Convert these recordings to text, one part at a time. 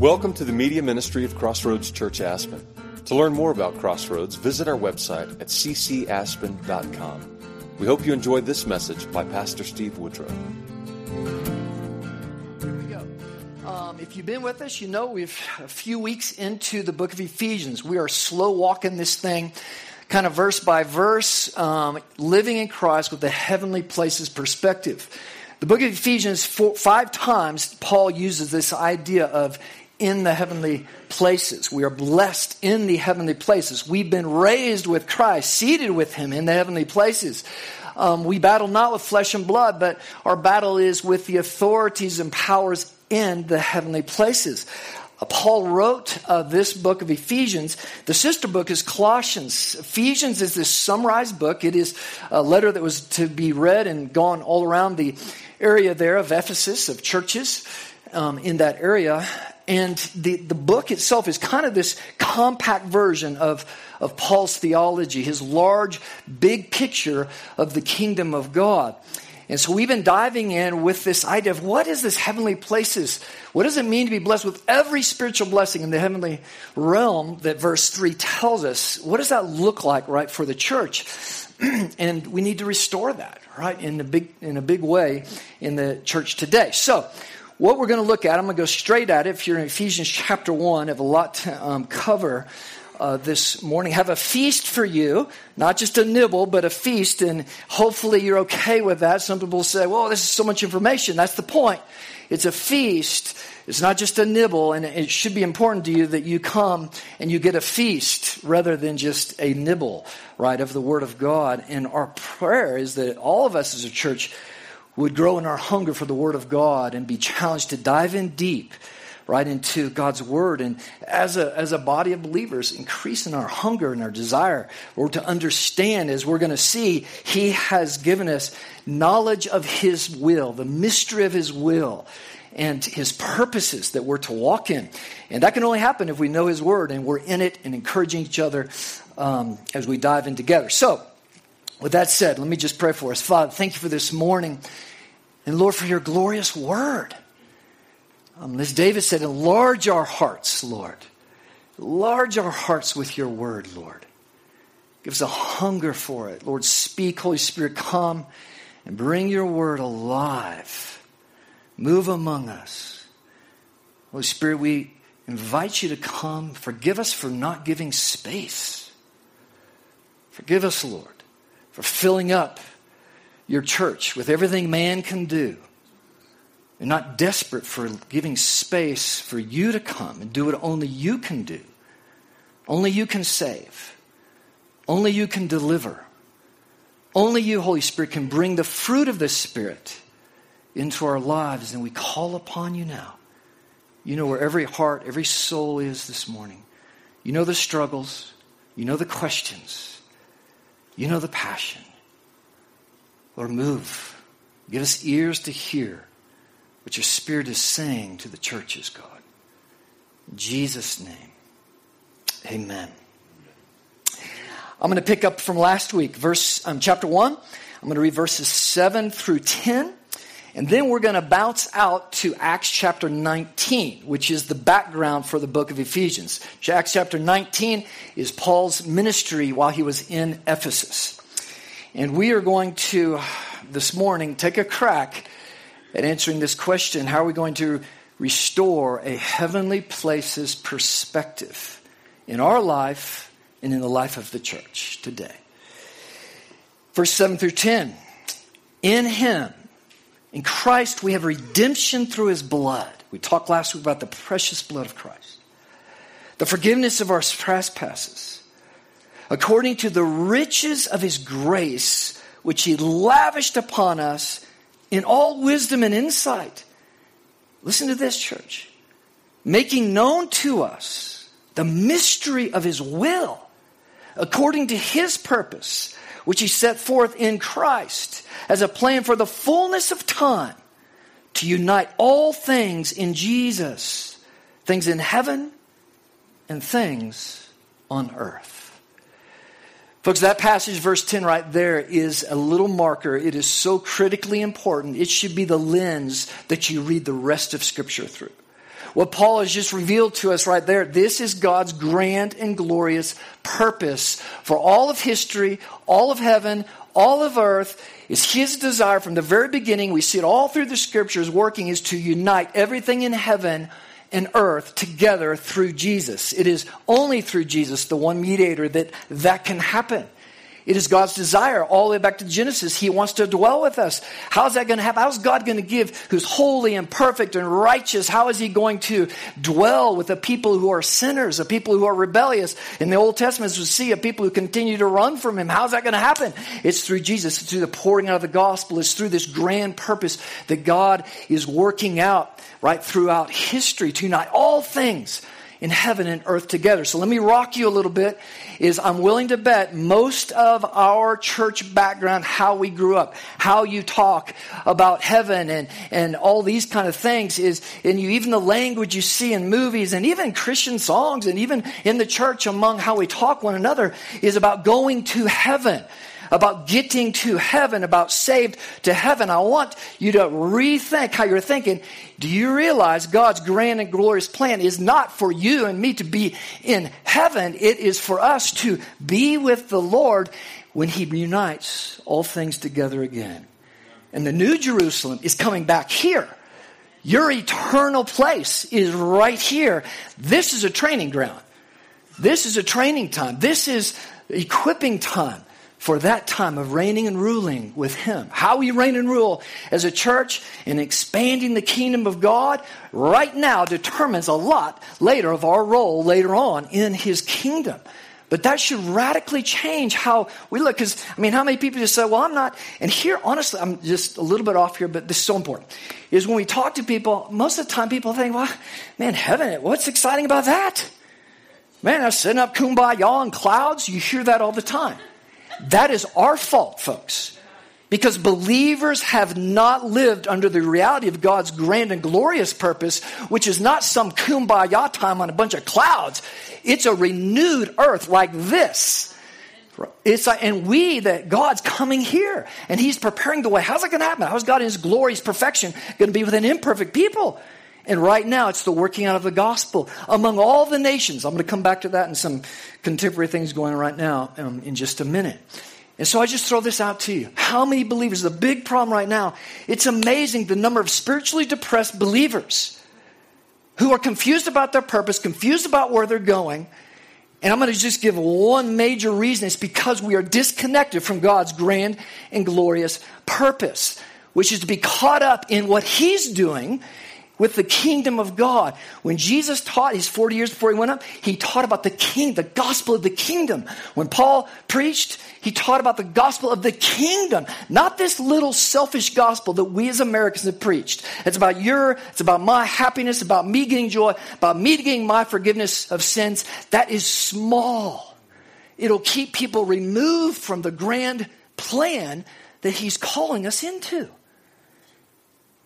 Welcome to the media ministry of Crossroads Church Aspen. To learn more about Crossroads, visit our website at ccaspen.com. We hope you enjoyed this message by Pastor Steve Woodrow. Here we go. If you've been with us, you know we're a few weeks into the book of Ephesians. We are slow walking this thing, kind of verse by verse, living in Christ with the heavenly places perspective. The book of Ephesians, five times, Paul uses this idea of in the heavenly places. We are blessed in the heavenly places. We've been raised with Christ, seated with him in the heavenly places. We battle not with flesh and blood, but our battle is with the authorities and powers in the heavenly places. Paul wrote this book of Ephesians. The sister book is Colossians. Ephesians is this summarized book. It is a letter that was to be read and gone all around the area there of Ephesus, of churches in that area. And the book itself is kind of this compact version of Paul's theology, his large, big picture of the kingdom of God. And so we've been diving in with this idea of what is this heavenly places? What does it mean to be blessed with every spiritual blessing in the heavenly realm that verse 3 tells us? What does that look like, right, for the church? And we need to restore that, right, in a big way in the church today. So what we're going to look at, I'm going to go straight at it. If you're in Ephesians chapter 1, I have a lot to cover this morning. Have a feast for you, not just a nibble, but a feast. And hopefully you're okay with that. Some people say, well, this is so much information. That's the point. It's a feast. It's not just a nibble. And it should be important to you that you come and you get a feast rather than just a nibble, right, of the Word of God. And our prayer is that all of us as a church would grow in our hunger for the Word of God and be challenged to dive in deep, right, into God's Word. And as a body of believers, increase in our hunger and our desire, or to understand, as we're going to see, He has given us knowledge of His will, the mystery of His will, and His purposes that we're to walk in. And that can only happen if we know His Word, and we're in it and encouraging each other as we dive in together. So, with that said, let me just pray for us. Father, thank you for this morning. And Lord, for your glorious word. As David said, enlarge our hearts, Lord. Enlarge our hearts with your word, Lord. Give us a hunger for it. Lord, speak. Holy Spirit, come and bring your word alive. Move among us. Holy Spirit, we invite you to come. Forgive us for not giving space. Forgive us, Lord, for filling up your church with everything man can do and not desperate for giving space for you to come and do what only you can do. Only you can save. Only you can deliver. Only you, Holy Spirit, can bring the fruit of the Spirit into our lives, and we call upon you now. You know where every heart, every soul is this morning. You know the struggles. You know the questions. You know the passion. Lord, move. Give us ears to hear what your Spirit is saying to the churches, God. In Jesus' name, amen. I'm going to pick up from last week, chapter 1. I'm going to read verses 7 through 10. And then we're going to bounce out to Acts chapter 19, which is the background for the book of Ephesians. Acts chapter 19 is Paul's ministry while he was in Ephesus. And we are going to, this morning, take a crack at answering this question. How are we going to restore a heavenly places perspective in our life and in the life of the church today? Verse 7 through 10, in him, in Christ, we have redemption through his blood. We talked last week about the precious blood of Christ. The forgiveness of our trespasses, according to the riches of his grace, which he lavished upon us in all wisdom and insight. Listen to this, church. Making known to us the mystery of his will, according to his purpose, which he set forth in Christ as a plan for the fullness of time to unite all things in Jesus, things in heaven and things on earth. Folks, that passage, verse 10 right there, is a little marker. It is so critically important. It should be the lens that you read the rest of Scripture through. What Paul has just revealed to us right there, this is God's grand and glorious purpose for all of history, all of heaven, all of earth. Is his desire from the very beginning, we see it all through the scriptures working, is to unite everything in heaven and earth together through Jesus. It is only through Jesus, the one mediator, that can happen. It is God's desire all the way back to Genesis. He wants to dwell with us. How is that going to happen? How is God going to give, who's holy and perfect and righteous? How is he going to dwell with a people who are sinners, a people who are rebellious? In the Old Testament, we see a people who continue to run from him. How is that going to happen? It's through Jesus. It's through the pouring out of the gospel. It's through this grand purpose that God is working out right throughout history to unite all things in heaven and earth together. So let me rock you a little bit. I'm willing to bet most of our church background, how we grew up, how you talk about heaven and all these kind of things is, and you, even the language you see in movies and even Christian songs and even in the church among how we talk one another is about going to heaven, about getting to heaven, about saved to heaven. I want you to rethink how you're thinking. Do you realize God's grand and glorious plan is not for you and me to be in heaven? It is for us to be with the Lord when he reunites all things together again. And the New Jerusalem is coming back here. Your eternal place is right here. This is a training ground. This is a training time. This is equipping time for that time of reigning and ruling with him. How we reign and rule as a church and expanding the kingdom of God right now determines a lot later of our role later on in his kingdom. But that should radically change how we look. Because, I mean, how many people just say, well, I'm not. And here, honestly, I'm just a little bit off here, but this is so important. Is when we talk to people, most of the time people think, well, man, heaven, what's exciting about that? Man, I'm sitting up kumbaya in clouds. You hear that all the time. That is our fault, folks, because believers have not lived under the reality of God's grand and glorious purpose, which is not some kumbaya time on a bunch of clouds. It's a renewed earth like this. It's like, and we, that God's coming here, and he's preparing the way. How's it going to happen? How's God in his glorious perfection going to be with an imperfect people? And right now, it's the working out of the gospel among all the nations. I'm going to come back to that and some contemporary things going on right now in just a minute. And so I just throw this out to you. How many believers? The big problem right now, it's amazing the number of spiritually depressed believers who are confused about their purpose, confused about where they're going. And I'm going to just give one major reason. It's because we are disconnected from God's grand and glorious purpose, which is to be caught up in what he's doing with the kingdom of God. When Jesus taught, his 40 years before he went up, he taught about the gospel of the kingdom. When Paul preached, he taught about the gospel of the kingdom, not this little selfish gospel that we as Americans have preached. It's about my happiness, about me getting joy, about me getting my forgiveness of sins. That is small. It'll keep people removed from the grand plan that he's calling us into,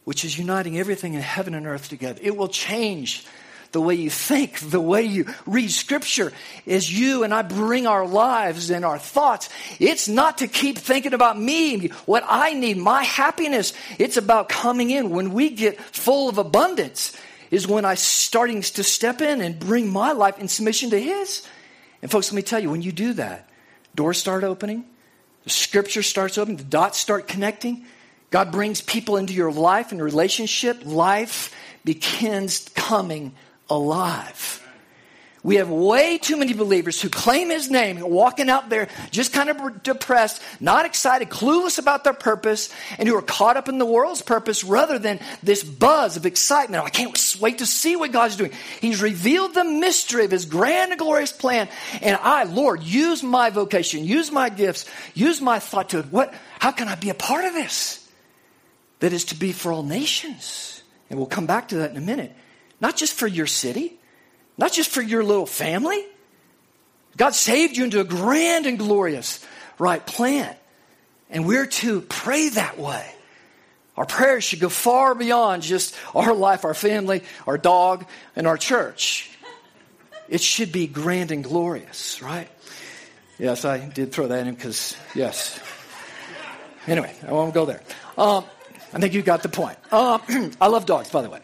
which is uniting everything in heaven and earth together. It will change the way you think, the way you read Scripture. As you and I bring our lives and our thoughts, it's not to keep thinking about me, what I need, my happiness. It's about coming in. When we get full of abundance is when I'm starting to step in and bring my life in submission to his. And folks, let me tell you, when you do that, doors start opening, the Scripture starts opening, the dots start connecting. God brings people into your life and relationship. Life begins coming alive. We have way too many believers who claim his name, walking out there just kind of depressed, not excited, clueless about their purpose, and who are caught up in the world's purpose rather than this buzz of excitement. Oh, I can't wait to see what God's doing. He's revealed the mystery of his grand and glorious plan. And I, Lord, use my vocation, use my gifts, use my thought to what? How can I be a part of this? That is to be for all nations. And we'll come back to that in a minute. Not just for your city. Not just for your little family. God saved you into a grand and glorious right plan. And we're to pray that way. Our prayers should go far beyond just our life, our family, our dog, and our church. It should be grand and glorious, right? Yes, I did throw that in because, yes. Anyway, I won't go there. I think you got the point. I love dogs, by the way.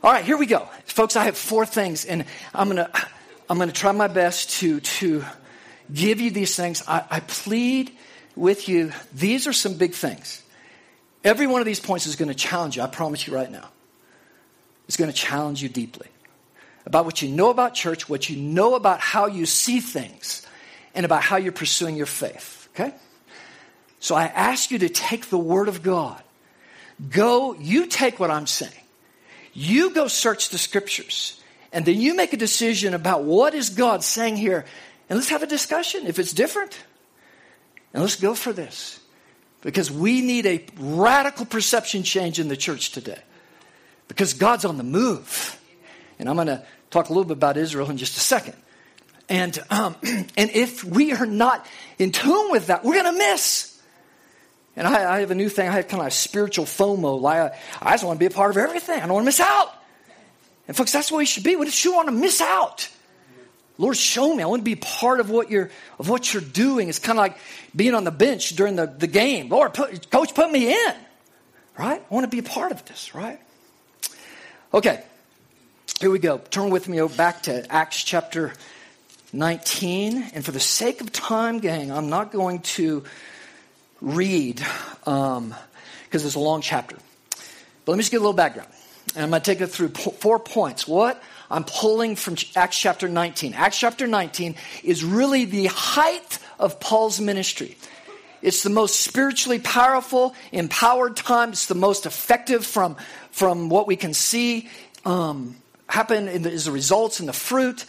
All right, here we go. Folks, I have four things, and I'm gonna try my best to give you these things. I plead with you. These are some big things. Every one of these points is going to challenge you. I promise you right now. It's going to challenge you deeply about what you know about church, what you know about how you see things, and about how you're pursuing your faith, okay? So I ask you to take the Word of God. Go, you take what I'm saying. You go search the Scriptures, and then you make a decision about what is God saying here, and let's have a discussion if it's different, and let's go for this, because we need a radical perception change in the church today, because God's on the move, and I'm going to talk a little bit about Israel in just a second. And if we are not in tune with that, we're going to miss. And I have a new thing. I have kind of a spiritual FOMO. Like I just want to be a part of everything. I don't want to miss out. And folks, that's what we should be. We should want to miss out. Lord, show me. I want to be part of what you're doing. It's kind of like being on the bench during the game. Lord, coach, put me in. Right? I want to be a part of this. Right? Okay. Here we go. Turn with me over back to Acts chapter 19, and for the sake of time, gang, I'm not going to read because it's a long chapter. But let me just give a little background, and I'm going to take it through 4 points. What I'm pulling from Acts chapter 19. Acts chapter 19 is really the height of Paul's ministry. It's the most spiritually powerful, empowered time. It's the most effective from what we can see happen is the results and the fruit.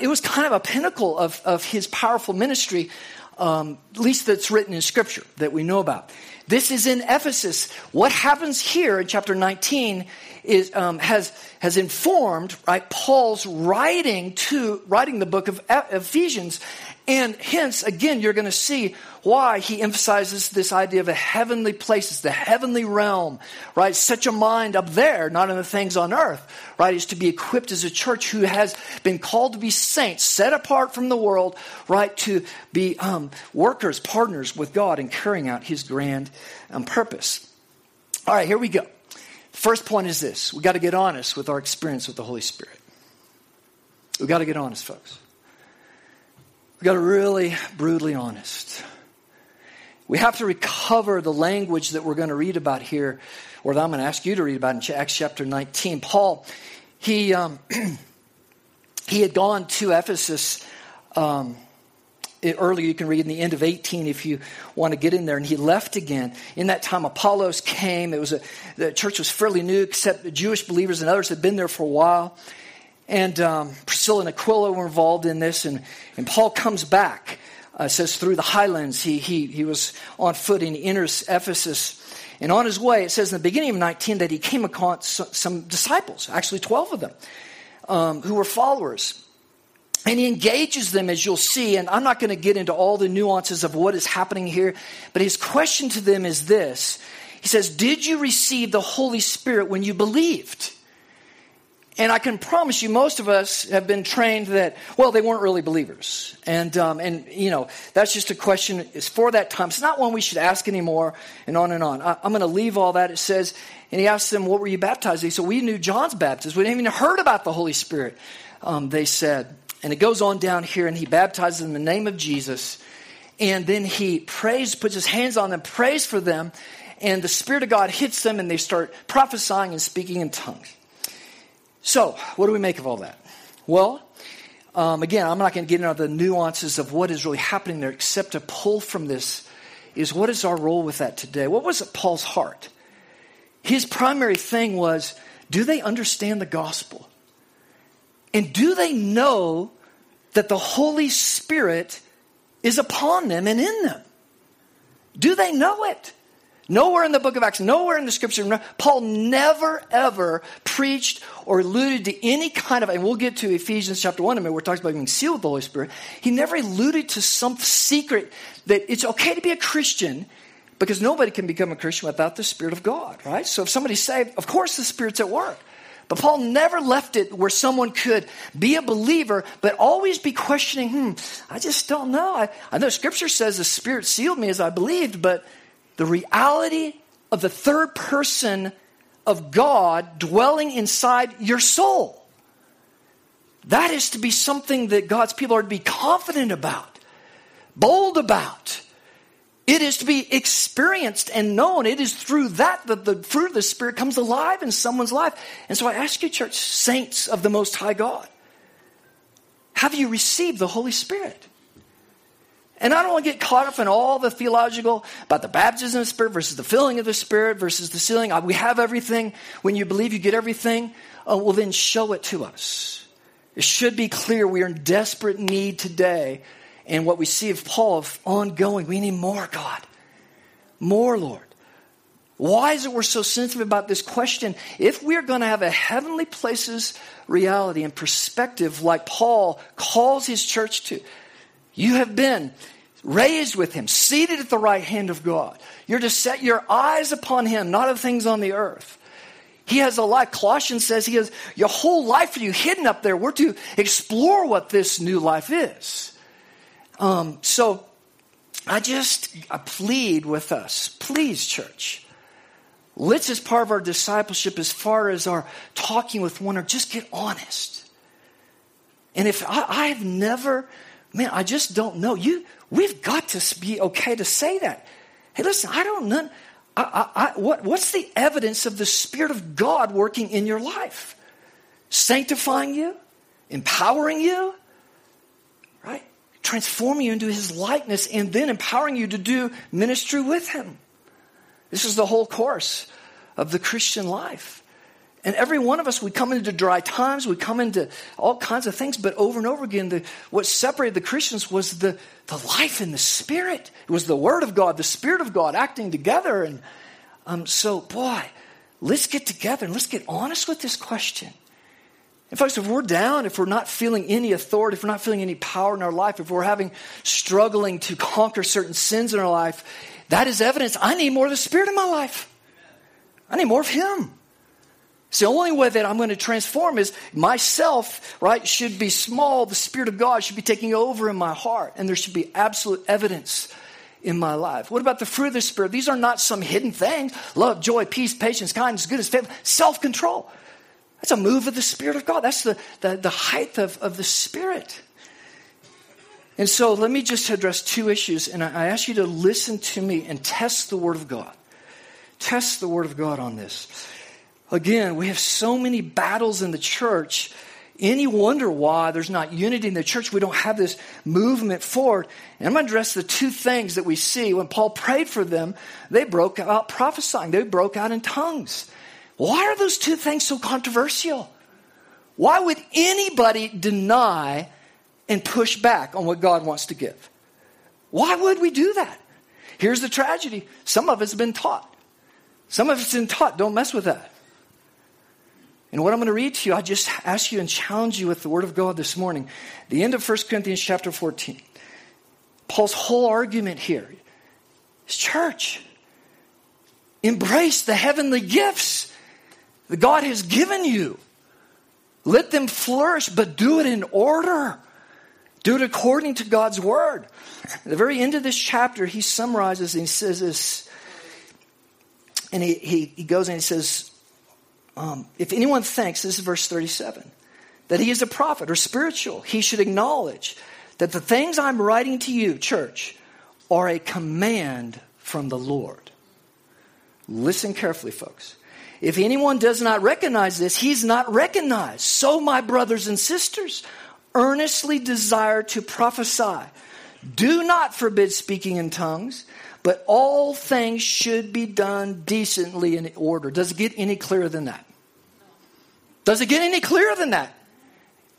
It was kind of a pinnacle of his powerful ministry, at least that's written in Scripture that we know about. This is in Ephesus. What happens here in chapter 19 is has informed, right, Paul's writing the book of Ephesians, and hence again you're going to see why he emphasizes this idea of the heavenly places, the heavenly realm, right? Such a mind up there, not in the things on earth, right? Is to be equipped as a church who has been called to be saints, set apart from the world, right? To be workers, partners with God in carrying out His grand purpose. All right, here we go. First point is this. We've got to get honest with our experience with the Holy Spirit. We've got to get honest, folks. We've got to really brutally honest. We have to recover the language that we're going to read about here, or that I'm going to ask you to read about in Acts chapter 19. Paul, he had gone to Ephesus earlier. You can read in the end of 18 if you want to get in there. And he left again. In that time, Apollos came. The church was fairly new, except the Jewish believers and others had been there for a while. And Priscilla and Aquila were involved in this. And Paul comes back. It says through the highlands, he was on foot and he enters Ephesus. And on his way, it says in the beginning of 19 that he came upon some disciples, actually 12 of them, who were followers. And he engages them, as you'll see, and I'm not going to get into all the nuances of what is happening here, but his question to them is this. He says, did you receive the Holy Spirit when you believed? And I can promise you, most of us have been trained that, well, they weren't really believers. And you know, that's just a question is for that time. It's not one we should ask anymore, and on and on. I'm going to leave all that. It says, and he asked them, what were you baptized? They said, we knew John's baptism. We didn't even heard about the Holy Spirit, they said. And it goes on down here, and he baptizes them in the name of Jesus. And then he prays, puts his hands on them, prays for them. And the Spirit of God hits them, and they start prophesying and speaking in tongues. So, what do we make of all that? Well, again, I'm not going to get into the nuances of what is really happening there, except to pull from this is what is our role with that today? What was Paul's heart? His primary thing was, do they understand the gospel? And do they know that the Holy Spirit is upon them and in them? Do they know it? Nowhere in the book of Acts, nowhere in the Scripture, Paul never, ever preached or alluded to any kind of, and we'll get to Ephesians chapter 1 in a minute, where it talks about being sealed with the Holy Spirit. He never alluded to some secret that it's okay to be a Christian because nobody can become a Christian without the Spirit of God, right? So if somebody's saved, of course the Spirit's at work. But Paul never left it where someone could be a believer, but always be questioning, I just don't know. I know Scripture says the Spirit sealed me as I believed, but the reality of the third person of God dwelling inside your soul. That is to be something that God's people are to be confident about, bold about. It is to be experienced and known. It is through that that the fruit of the Spirit comes alive in someone's life. And so I ask you, church, saints of the Most High God, have you received the Holy Spirit? And I don't want to get caught up in all the theological about the baptism of the Spirit versus the filling of the Spirit versus the sealing. We have everything. When you believe, you get everything. Well, then show it to us. It should be clear we are in desperate need today. And what we see of Paul, of ongoing, we need more, God. More, Lord. Why is it we're so sensitive about this question? If we're going to have a heavenly places reality and perspective like Paul calls his church to, you have been raised with him, seated at the right hand of God. You're to set your eyes upon him, not of things on the earth. He has a life. Colossians says he has your whole life for you hidden up there. We're to explore what this new life is. So I plead with us, please, church, let's, as part of our discipleship, as far as our talking with one another, just get honest. And if I've never, man, I just don't know. We've got to be okay to say that. Hey, listen, I don't know. What's the evidence of the Spirit of God working in your life? Sanctifying you, empowering you, right? Transform you into his likeness, and then empowering you to do ministry with him. This is the whole course of the Christian life. And every one of us, we come into dry times, we come into all kinds of things, but over and over again, what separated the Christians was the life in the Spirit. It was the Word of God, the Spirit of God acting together. And let's get together and let's get honest with this question. In fact, if we're down, if we're not feeling any authority, if we're not feeling any power in our life, if we're struggling to conquer certain sins in our life, that is evidence I need more of the Spirit in my life. I need more of him. It's the only way that I'm going to transform is myself, right, should be small. The Spirit of God should be taking over in my heart, and there should be absolute evidence in my life. What about the fruit of the Spirit? These are not some hidden things. Love, joy, peace, patience, kindness, goodness, faith, self-control. That's a move of the Spirit of God. That's the height of the Spirit. And so let me just address two issues. And I ask you to listen to me and test the Word of God. Test the Word of God on this. Again, we have so many battles in the church. Any wonder why there's not unity in the church? We don't have this movement forward. And I'm going to address the two things that we see. When Paul prayed for them, they broke out prophesying. They broke out in tongues. Why are those two things so controversial? Why would anybody deny and push back on what God wants to give? Why would we do that? Here's the tragedy. Some of it's been taught. Some of it's been taught. Don't mess with that. And what I'm going to read to you, I just ask you and challenge you with the Word of God this morning. The end of 1 Corinthians chapter 14. Paul's whole argument here is church. Embrace the heavenly gifts that God has given you. Let them flourish, but do it in order. Do it according to God's word. At the very end of this chapter, he summarizes and he says this. And he goes and he says, if anyone thinks, this is verse 37, that he is a prophet or spiritual, he should acknowledge that the things I'm writing to you, church, are a command from the Lord. Listen carefully, folks. If anyone does not recognize this, he's not recognized. So, my brothers and sisters, earnestly desire to prophesy. Do not forbid speaking in tongues, but all things should be done decently and in order. Does it get any clearer than that? Does it get any clearer than that?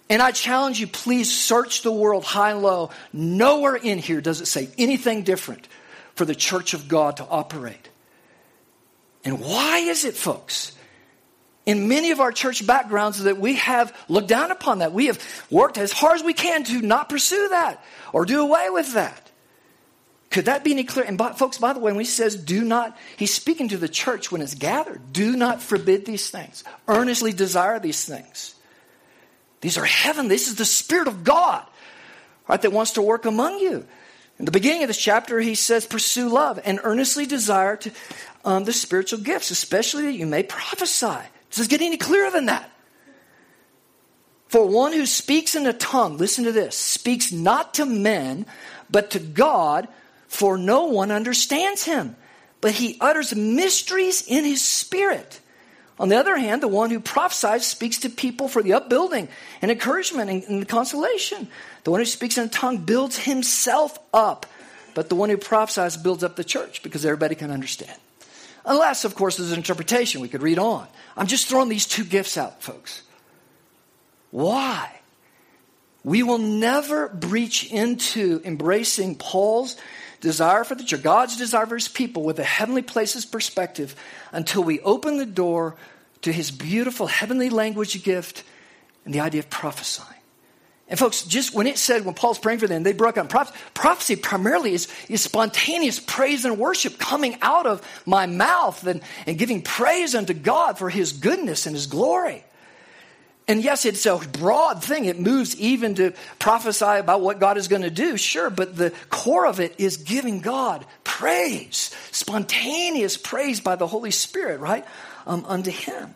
And I challenge you, please search the world high and low. Nowhere in here does it say anything different for the church of God to operate. And why is it, folks, in many of our church backgrounds that we have looked down upon that? We have worked as hard as we can to not pursue that or do away with that. Could that be any clearer? And folks, by the way, when he says do not, he's speaking to the church when it's gathered. Do not forbid these things. Earnestly desire these things. These are heaven. This is the Spirit of God, right, that wants to work among you. In the beginning of this chapter, he says, pursue love and earnestly desire to, the spiritual gifts, especially that you may prophesy. Does it get any clearer than that? For one who speaks in a tongue, listen to this, speaks not to men, but to God, for no one understands him. But he utters mysteries in his spirit. On the other hand, the one who prophesies speaks to people for the upbuilding and encouragement and consolation. The one who speaks in a tongue builds himself up, but the one who prophesies builds up the church because everybody can understand. Unless, of course, there's an interpretation. We could read on. I'm just throwing these two gifts out, folks. Why? We will never breach into embracing Paul's desire for the church, God's desire for his people with a heavenly places perspective until we open the door to his beautiful heavenly language gift and the idea of prophesying. And folks, just when it said, when Paul's praying for them, they broke out in prophecy. Prophecy primarily is spontaneous praise and worship coming out of my mouth and giving praise unto God for his goodness and his glory. And yes, it's a broad thing. It moves even to prophesy about what God is going to do, sure. But the core of it is giving God praise, spontaneous praise by the Holy Spirit, right, unto him.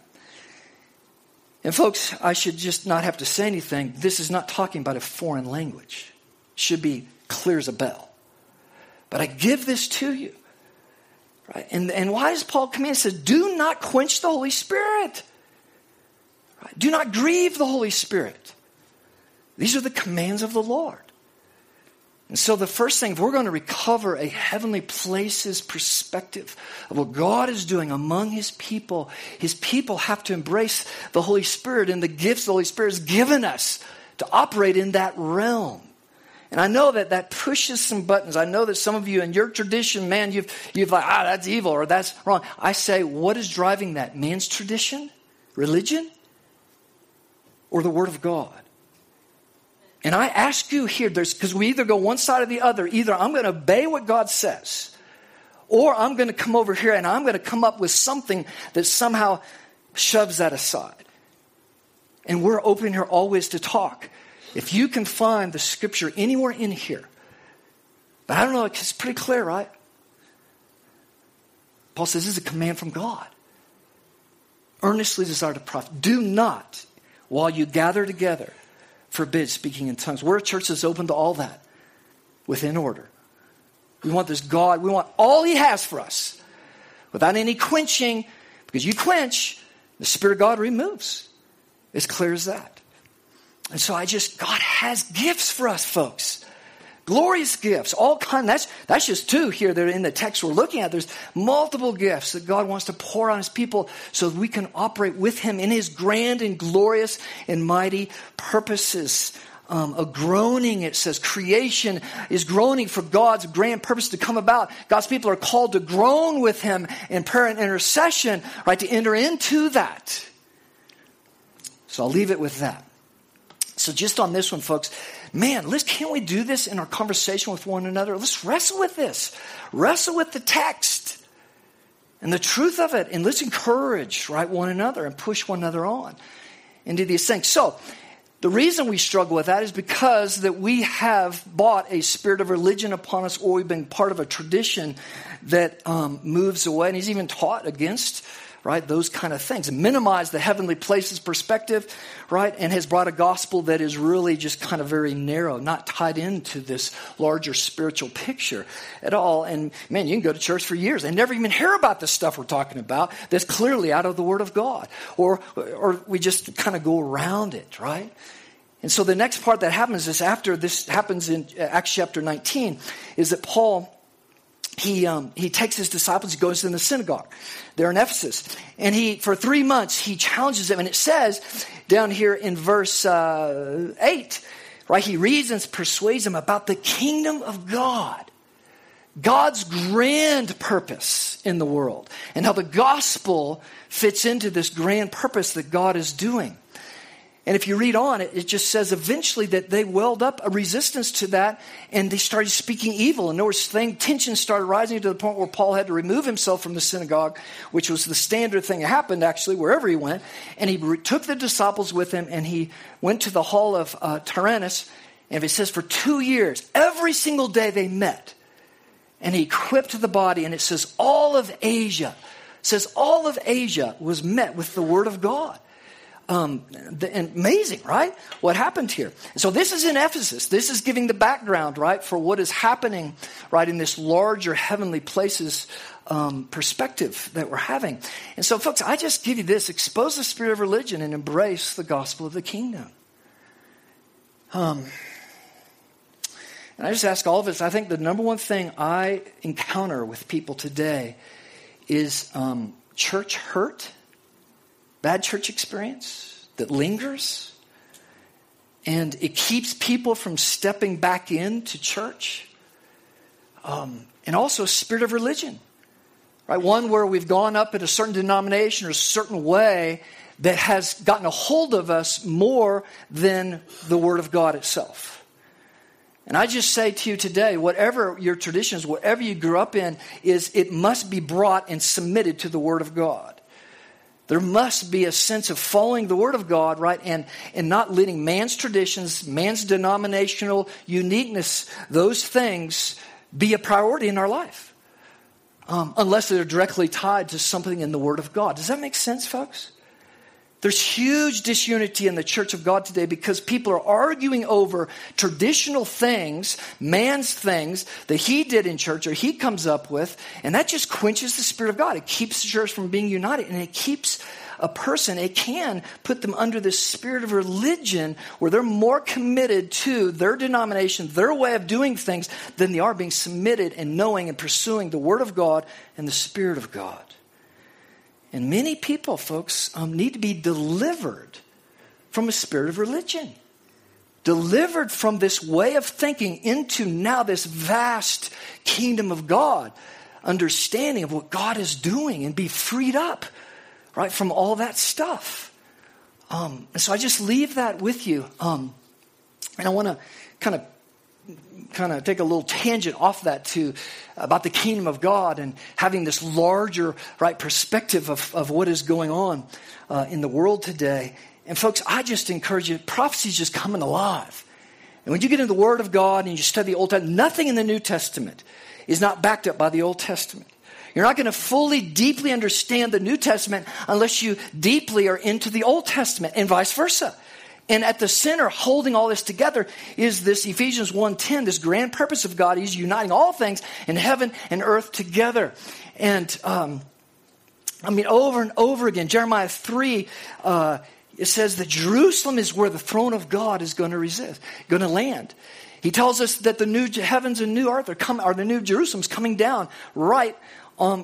And folks, I should just not have to say anything. This is not talking about a foreign language. It should be clear as a bell. But I give this to you, right? And why does Paul command? He says, do not quench the Holy Spirit. Do not grieve the Holy Spirit. These are the commands of the Lord. And so the first thing, if we're going to recover a heavenly places perspective of what God is doing among his people have to embrace the Holy Spirit and the gifts the Holy Spirit has given us to operate in that realm. And I know that that pushes some buttons. I know that some of you in your tradition, man, you've like, that's evil or that's wrong. I say, what is driving that? Man's tradition? Religion? Or the Word of God? And I ask you here, because we either go one side or the other. Either I'm going to obey what God says, or I'm going to come over here and I'm going to come up with something that somehow shoves that aside. And we're open here always to talk. If you can find the Scripture anywhere in here, but I don't know, it's pretty clear, right? Paul says this is a command from God. Earnestly desire to profit. Do not, while you gather together, forbid speaking in tongues. We're a church that's open to all that within order. We want this God. We want all he has for us without any quenching. Because you quench, the Spirit of God removes. It's clear as that. And so God has gifts for us, folks. Glorious gifts, all kinds. That's just two here that are in the text we're looking at. There's multiple gifts that God wants to pour on his people so that we can operate with him in his grand and glorious and mighty purposes. A groaning, it says, creation is groaning for God's grand purpose to come about. God's people are called to groan with him in prayer and intercession, right, to enter into that. So I'll leave it with that. So just on this one, folks, man, can't we do this in our conversation with one another? Let's wrestle with this. Wrestle with the text and the truth of it. And let's encourage, right, one another and push one another on into these things. So the reason we struggle with that is because that we have bought a spirit of religion upon us, or we've been part of a tradition that moves away. And he's even taught against, right, those kind of things. Minimize the heavenly places perspective, right, and has brought a gospel that is really just kind of very narrow, not tied into this larger spiritual picture at all. And man, you can go to church for years and never even hear about the stuff we're talking about that's clearly out of the Word of God. Or we just kind of go around it, right? And so the next part that happens is after this happens in Acts chapter 19 is that Paul, he takes his disciples, he goes in the synagogue there in Ephesus. And for 3 months, he challenges them. And it says down here in verse 8, right? He reads and persuades them about the kingdom of God, God's grand purpose in the world, and how the gospel fits into this grand purpose that God is doing. And if you read on, it just says eventually that they welled up a resistance to that and they started speaking evil. And tension started rising to the point where Paul had to remove himself from the synagogue, which was the standard thing that happened actually wherever he went. And he took the disciples with him and he went to the hall of Tyrannus And it says for 2 years, every single day they met. And he equipped the body, and it says all of Asia was met with the word of God. And amazing, right? What happened here. So this is in Ephesus. This is giving the background, right, for what is happening, right, in this larger heavenly places perspective that we're having. And so, folks, I just give you this. Expose the spirit of religion and embrace the gospel of the kingdom. And I just ask all of us, I think the number one thing I encounter with people today is church hurt, bad church experience that lingers, and it keeps people from stepping back into church, and also spirit of religion, right? One where we've gone up at a certain denomination or a certain way that has gotten a hold of us more than the Word of God itself. And I just say to you today, whatever your traditions, whatever you grew up in, is it must be brought and submitted to the Word of God. There must be a sense of following the Word of God, right, and not letting man's traditions, man's denominational uniqueness, those things be a priority in our life, unless they're directly tied to something in the Word of God. Does that make sense, folks? There's huge disunity in the church of God today because people are arguing over traditional things, man's things that he did in church or he comes up with, and that just quenches the Spirit of God. It keeps the church from being united, and it keeps a person, it can put them under this spirit of religion where they're more committed to their denomination, their way of doing things, than they are being submitted and knowing and pursuing the Word of God and the Spirit of God. And many people, folks, need to be delivered from a spirit of religion. Delivered from this way of thinking into now this vast kingdom of God. Understanding of what God is doing and be freed up, right, from all that stuff. And so I just leave that with you. And I want to kind of take a little tangent off that too, about the kingdom of God and having this larger, right, perspective of what is going on in the world today. And folks, I just encourage you, prophecy is just coming alive. And when you get into the Word of God and you study the Old Testament, nothing in the New Testament is not backed up by the Old Testament. You're not going to fully, deeply understand the New Testament unless you deeply are into the Old Testament, and vice versa. And at the center, holding all this together, is this Ephesians 1:10, this grand purpose of God. He's uniting all things in heaven and earth together. And, I mean, over and over again, Jeremiah 3, it says that Jerusalem is where the throne of God is going to land. He tells us that the new heavens and new earth are the new Jerusalem's coming down right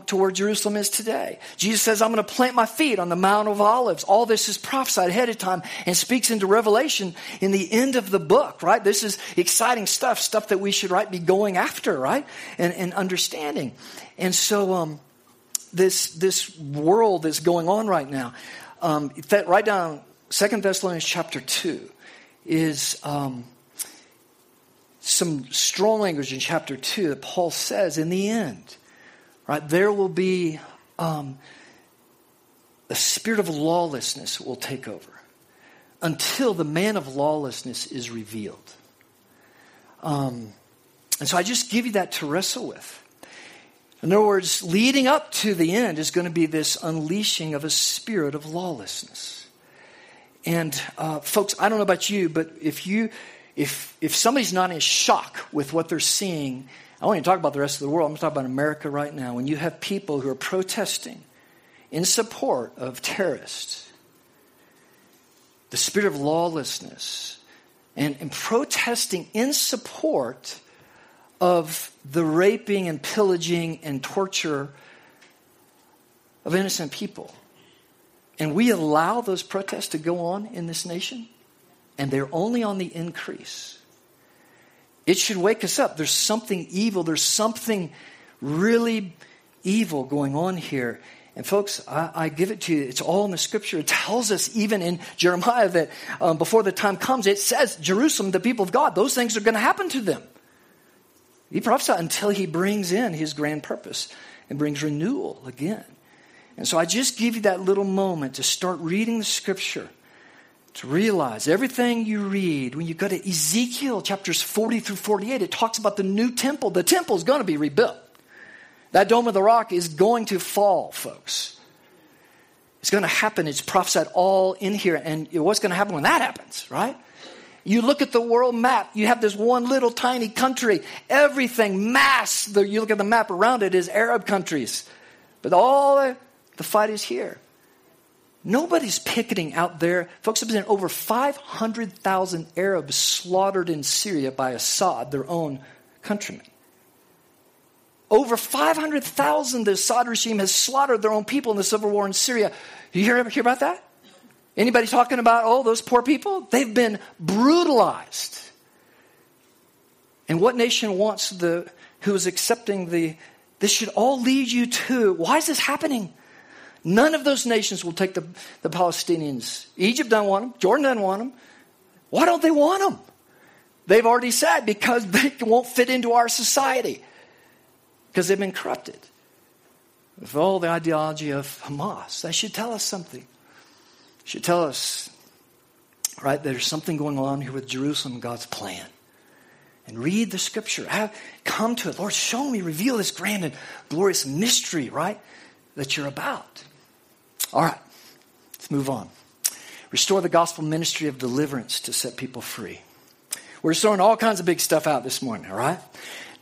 to where Jerusalem is today. Jesus says, I'm going to plant my feet on the Mount of Olives. All this is prophesied ahead of time and speaks into Revelation in the end of the book, right? This is exciting stuff that we should, right, be going after, right? And understanding. And so this world that's going on right now, right down 2 Thessalonians chapter 2 is some strong language in chapter 2 that Paul says in the end, right, there will be a spirit of lawlessness will take over until the man of lawlessness is revealed. And so I just give you that to wrestle with. In other words, leading up to the end is going to be this unleashing of a spirit of lawlessness. And folks, I don't know about you, but if somebody's not in shock with what they're seeing, I won't even talk about the rest of the world. I'm going to talk about America right now. When you have people who are protesting in support of terrorists, the spirit of lawlessness, and protesting in support of the raping and pillaging and torture of innocent people. And we allow those protests to go on in this nation, and they're only on the increase. It should wake us up. There's something evil. There's something really evil going on here. And folks, I give it to you. It's all in the Scripture. It tells us even in Jeremiah that before the time comes, it says, Jerusalem, the people of God, those things are going to happen to them. He prophesied until he brings in his grand purpose and brings renewal again. And so I just give you that little moment to start reading the Scripture to realize everything you read, when you go to Ezekiel chapters 40 through 48, it talks about the new temple. The temple is going to be rebuilt. That Dome of the Rock is going to fall, folks. It's going to happen. It's prophesied all in here. And what's going to happen when that happens, right? You look at the world map. You have this one little tiny country. Everything, you look at the map around it, is Arab countries. But all the fight is here. Nobody's picketing out there. Folks, there's been over 500,000 Arabs slaughtered in Syria by Assad, their own countrymen. Over 500,000 the Assad regime has slaughtered their own people in the civil war in Syria. You hear about that? Anybody talking about, oh, those poor people? They've been brutalized. And what nation wants who is accepting this should all lead you to, why is this happening? None of those nations will take the Palestinians. Egypt doesn't want them. Jordan doesn't want them. Why don't they want them? They've already said because they won't fit into our society. Because they've been corrupted. With all the ideology of Hamas. That should tell us something. It should tell us, right, there's something going on here with Jerusalem, God's plan. And read the scripture. Come to it. Lord, show me, reveal this grand and glorious mystery, right, that you're about. All right, let's move on. Restore the gospel ministry of deliverance to set people free. We're throwing all kinds of big stuff out this morning, all right?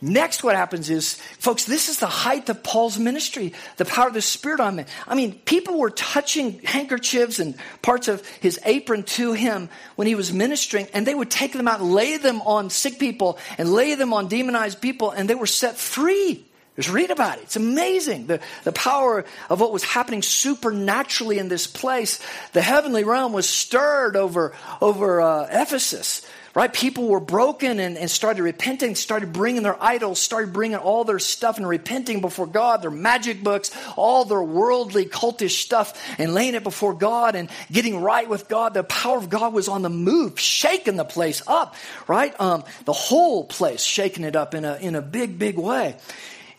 Next, what happens is, folks, this is the height of Paul's ministry, the power of the Spirit on him. I mean, people were touching handkerchiefs and parts of his apron to him when he was ministering, and they would take them out and lay them on sick people and lay them on demonized people, and they were set free. Just read about it. It's amazing. The power of what was happening supernaturally in this place. The heavenly realm was stirred over Ephesus, right? People were broken and started repenting, started bringing their idols, started bringing all their stuff and repenting before God, their magic books, all their worldly cultish stuff, and laying it before God and getting right with God. The power of God was on the move, shaking the place up, right? The whole place, shaking it up in a big, big way.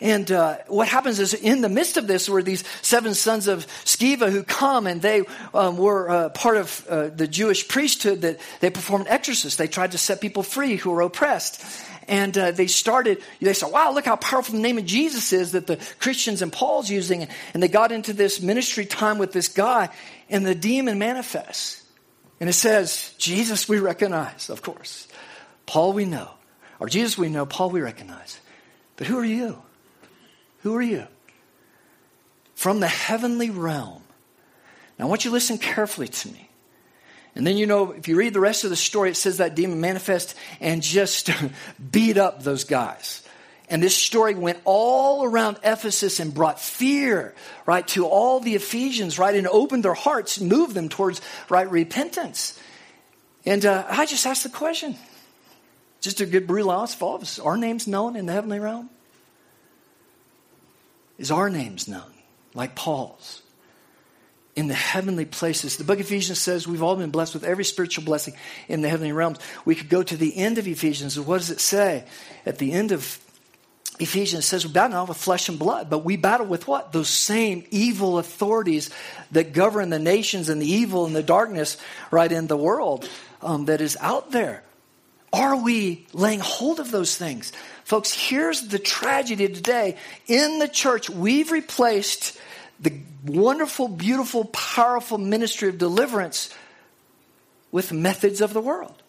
And what happens is in the midst of this were these seven sons of Sceva who come, and they were part of the Jewish priesthood that they performed exorcists. They tried to set people free who were oppressed. And they said, wow, look how powerful the name of Jesus is that the Christians and Paul's using. And they got into this ministry time with this guy, and the demon manifests. And it says, Jesus we recognize, of course. Paul we know. Or Jesus we know, Paul we recognize. But who are you? Who are you? From the heavenly realm. Now, I want you to listen carefully to me. And then, if you read the rest of the story, it says that demon manifest and just beat up those guys. And this story went all around Ephesus and brought fear, right, to all the Ephesians, right, and opened their hearts, moved them towards, right, repentance. And I just asked the question, just to get brutally honest for all of us, are names known in the heavenly realm? Is our names known, like Paul's, in the heavenly places? The book of Ephesians says we've all been blessed with every spiritual blessing in the heavenly realms. We could go to the end of Ephesians. What does it say? At the end of Ephesians, it says we battle not with flesh and blood, but we battle with what? Those same evil authorities that govern the nations and the evil and the darkness right in the world that is out there. Are we laying hold of those things? Folks, here's the tragedy today. In the church, we've replaced the wonderful, beautiful, powerful ministry of deliverance with methods of the world.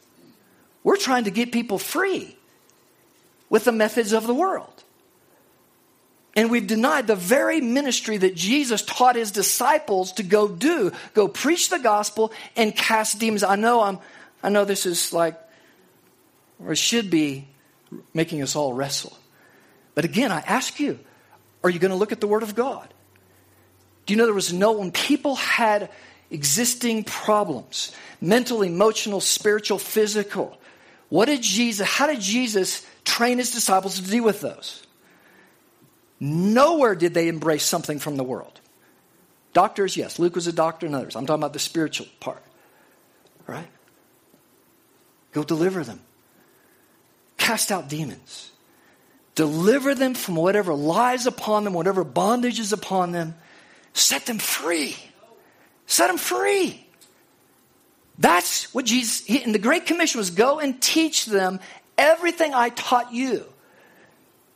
We're trying to get people free with the methods of the world. And we've denied the very ministry that Jesus taught his disciples to go preach the gospel and cast demons. I know this is like, or it should be, making us all wrestle. But again, I ask you, are you going to look at the Word of God? Do you know when people had existing problems, mental, emotional, spiritual, physical, how did Jesus train his disciples to deal with those? Nowhere did they embrace something from the world. Doctors, yes. Luke was a doctor and others. I'm talking about the spiritual part. Right? Go deliver them. Cast out demons. Deliver them from whatever lies upon them, whatever bondage is upon them. Set them free. Set them free. That's what Jesus, and the Great Commission was, go and teach them everything I taught you.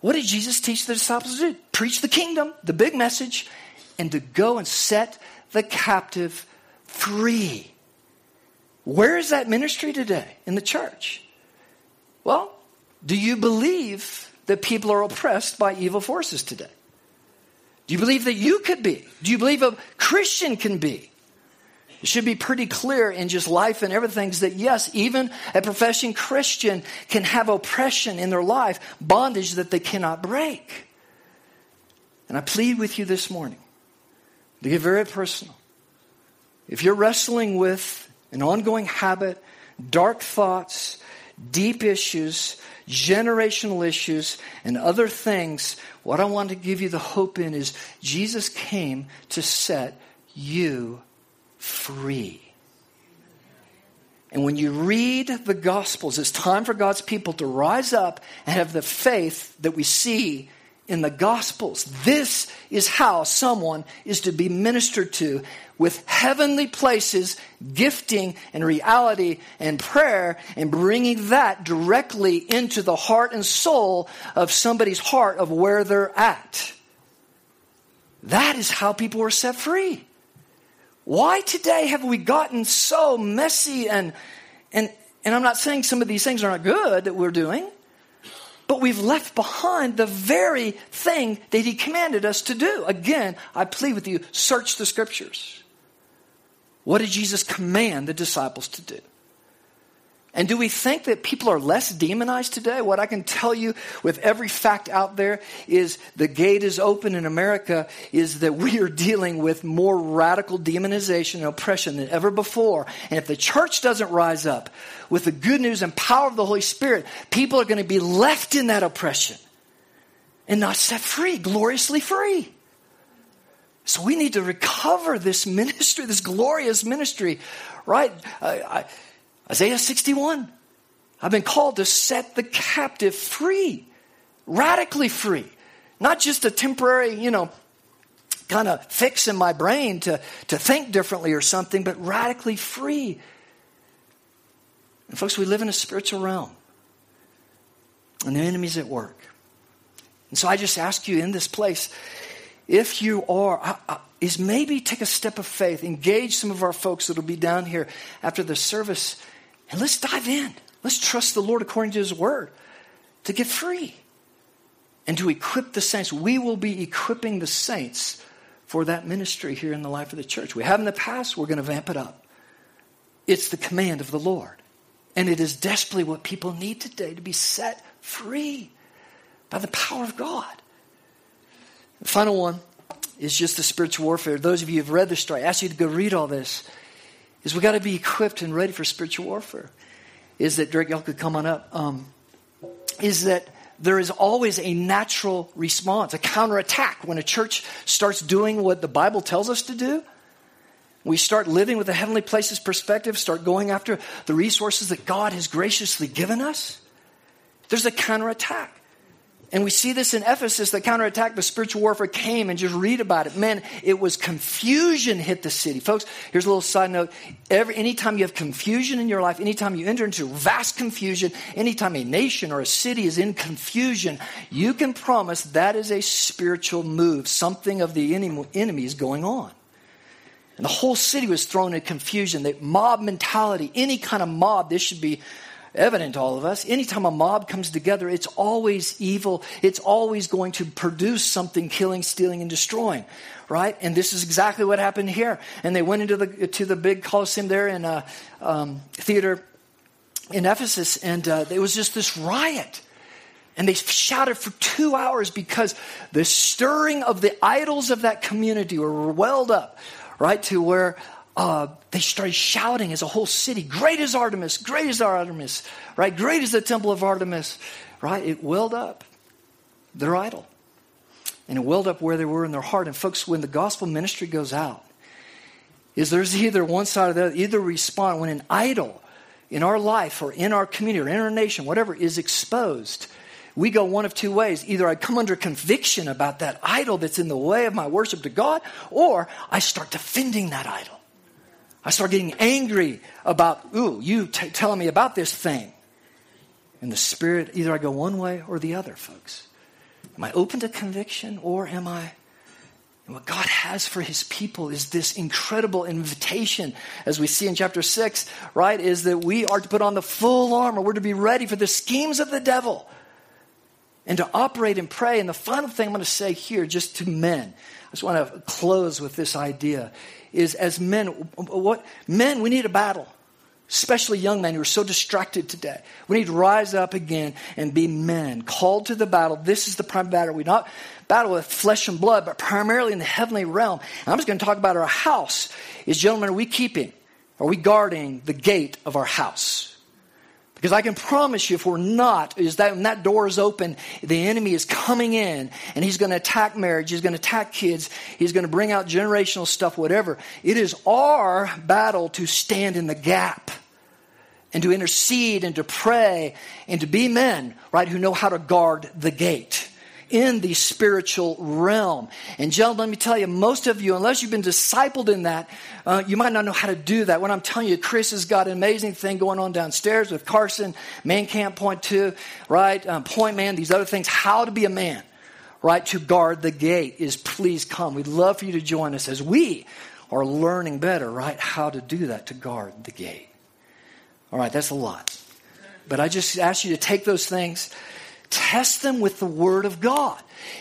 What did Jesus teach the disciples to do? Preach the kingdom, the big message, and to go and set the captive free. Where is that ministry today in the church? Well, do you believe that people are oppressed by evil forces today? Do you believe that you could be? Do you believe a Christian can be? It should be pretty clear in just life and everything that yes, even a professing Christian can have oppression in their life, bondage that they cannot break. And I plead with you this morning to get very personal. If you're wrestling with an ongoing habit, dark thoughts, deep issues, generational issues, and other things, what I want to give you the hope in is Jesus came to set you free. And when you read the Gospels, it's time for God's people to rise up and have the faith that we see in the Gospels. This is how someone is to be ministered to, with heavenly places, gifting and reality and prayer, and bringing that directly into the heart and soul of somebody's heart of where they're at. That is how people were set free. Why today have we gotten so messy? And I'm not saying some of these things are not good that we're doing, but we've left behind the very thing that he commanded us to do. Again, I plead with you, search the scriptures. What did Jesus command the disciples to do? And do we think that people are less demonized today? What I can tell you with every fact out there is the gate is open in America, is that we are dealing with more radical demonization and oppression than ever before. And if the church doesn't rise up with the good news and power of the Holy Spirit, people are going to be left in that oppression and not set free, gloriously free. So we need to recover this ministry, this glorious ministry, right? Isaiah 61, I've been called to set the captive free, radically free. Not just a temporary, kind of fix in my brain to think differently or something, but radically free. And folks, we live in a spiritual realm, and the enemy's at work. And so I just ask you in this place, if you are... is maybe take a step of faith, engage some of our folks that will be down here after the service, and let's dive in. Let's trust the Lord according to his word to get free and to equip the saints. We will be equipping the saints for that ministry here in the life of the church. We have in the past, we're going to vamp it up. It's the command of the Lord, and it is desperately what people need today, to be set free by the power of God. The final one, it's just the spiritual warfare. Those of you who've read the story, I ask you to go read all this. Is we got to be equipped and ready for spiritual warfare. Is that, Derek, y'all could come on up. Is that there is always a natural response, a counterattack. When a church starts doing what the Bible tells us to do, we start living with a heavenly places perspective, start going after the resources that God has graciously given us. There's a counterattack. And we see this in Ephesus, the counterattack, the spiritual warfare came, and just read about it. Man, it was confusion hit the city. Folks, here's a little side note. Anytime you have confusion in your life, anytime you enter into vast confusion, anytime a nation or a city is in confusion, you can promise that is a spiritual move. Something of the enemy is going on. And the whole city was thrown in confusion. That mob mentality, any kind of mob, this should be evident to all of us. Anytime a mob comes together, it's always evil. It's always going to produce something, killing, stealing, and destroying, right? And this is exactly what happened here. And they went into the big Colosseum there in theater in Ephesus, and it was just this riot. And they shouted for 2 hours because the stirring of the idols of that community were welled up, right, to where they started shouting as a whole city, great is Artemis, right? Great is the temple of Artemis, right? It welled up their idol. And it welled up where they were in their heart. And folks, when the gospel ministry goes out, is there's either one side or the other, either respond when an idol in our life or in our community or in our nation, whatever, is exposed. We go one of two ways. Either I come under conviction about that idol that's in the way of my worship to God, or I start defending that idol. I start getting angry about, you telling me about this thing. And the Spirit, either I go one way or the other, folks. Am I open to conviction or am I? And what God has for his people is this incredible invitation, as we see in chapter 6, right? Is that we are to put on the full armor. We're to be ready for the schemes of the devil and to operate and pray. And the final thing I'm going to say here, just to men, I just want to close with this idea, is as men, we need a battle. Especially young men who are so distracted today. We need to rise up again and be men, called to the battle. This is the prime battle. We not battle with flesh and blood, but primarily in the heavenly realm. And I'm just going to talk about our house. Is, gentlemen, are we keeping, are we guarding the gate of our house? Because I can promise you if we're not, is that when that door is open, the enemy is coming in and he's going to attack marriage, he's going to attack kids, he's going to bring out generational stuff, whatever. It is our battle to stand in the gap and to intercede and to pray and to be men, right, who know how to guard the gate in the spiritual realm. And gentlemen, let me tell you, most of you, unless you've been discipled in that, you might not know how to do that. What I'm telling you, Chris has got an amazing thing going on downstairs with Carson, Man Camp Point 2, right? Point Man, these other things. How to be a man, right? To guard the gate is please come. We'd love for you to join us as we are learning better, right? How to do that, to guard the gate. All right, that's a lot. But I just ask you to take those things, test them with the Word of God.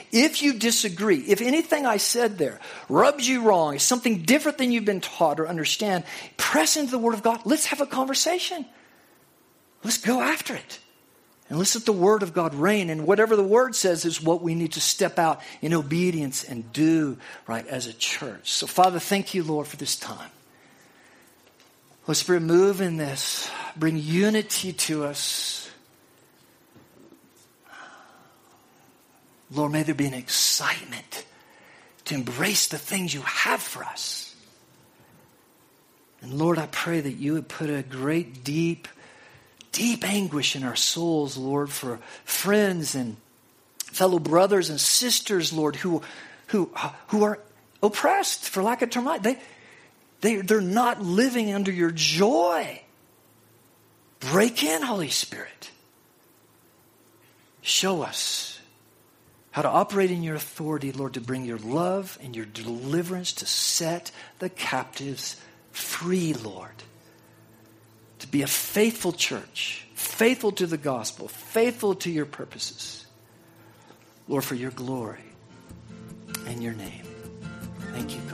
If you disagree, if anything I said there rubs you wrong, is something different than you've been taught or understand, press into the Word of God. Let's have a conversation. Let's go after it. And let's let the Word of God reign. And whatever the Word says is what we need to step out in obedience and do, right, as a church. So, Father, thank you, Lord, for this time. Holy Spirit, move in this. Bring unity to us. Lord, may there be an excitement to embrace the things you have for us. And Lord, I pray that you would put a great deep, deep anguish in our souls, Lord, for friends and fellow brothers and sisters, Lord, who are oppressed for lack of term. They're not living under your joy. Break in, Holy Spirit. Show us how to operate in your authority, Lord, to bring your love and your deliverance to set the captives free, Lord. To be a faithful church, faithful to the gospel, faithful to your purposes. Lord, for your glory and your name. Thank you, God.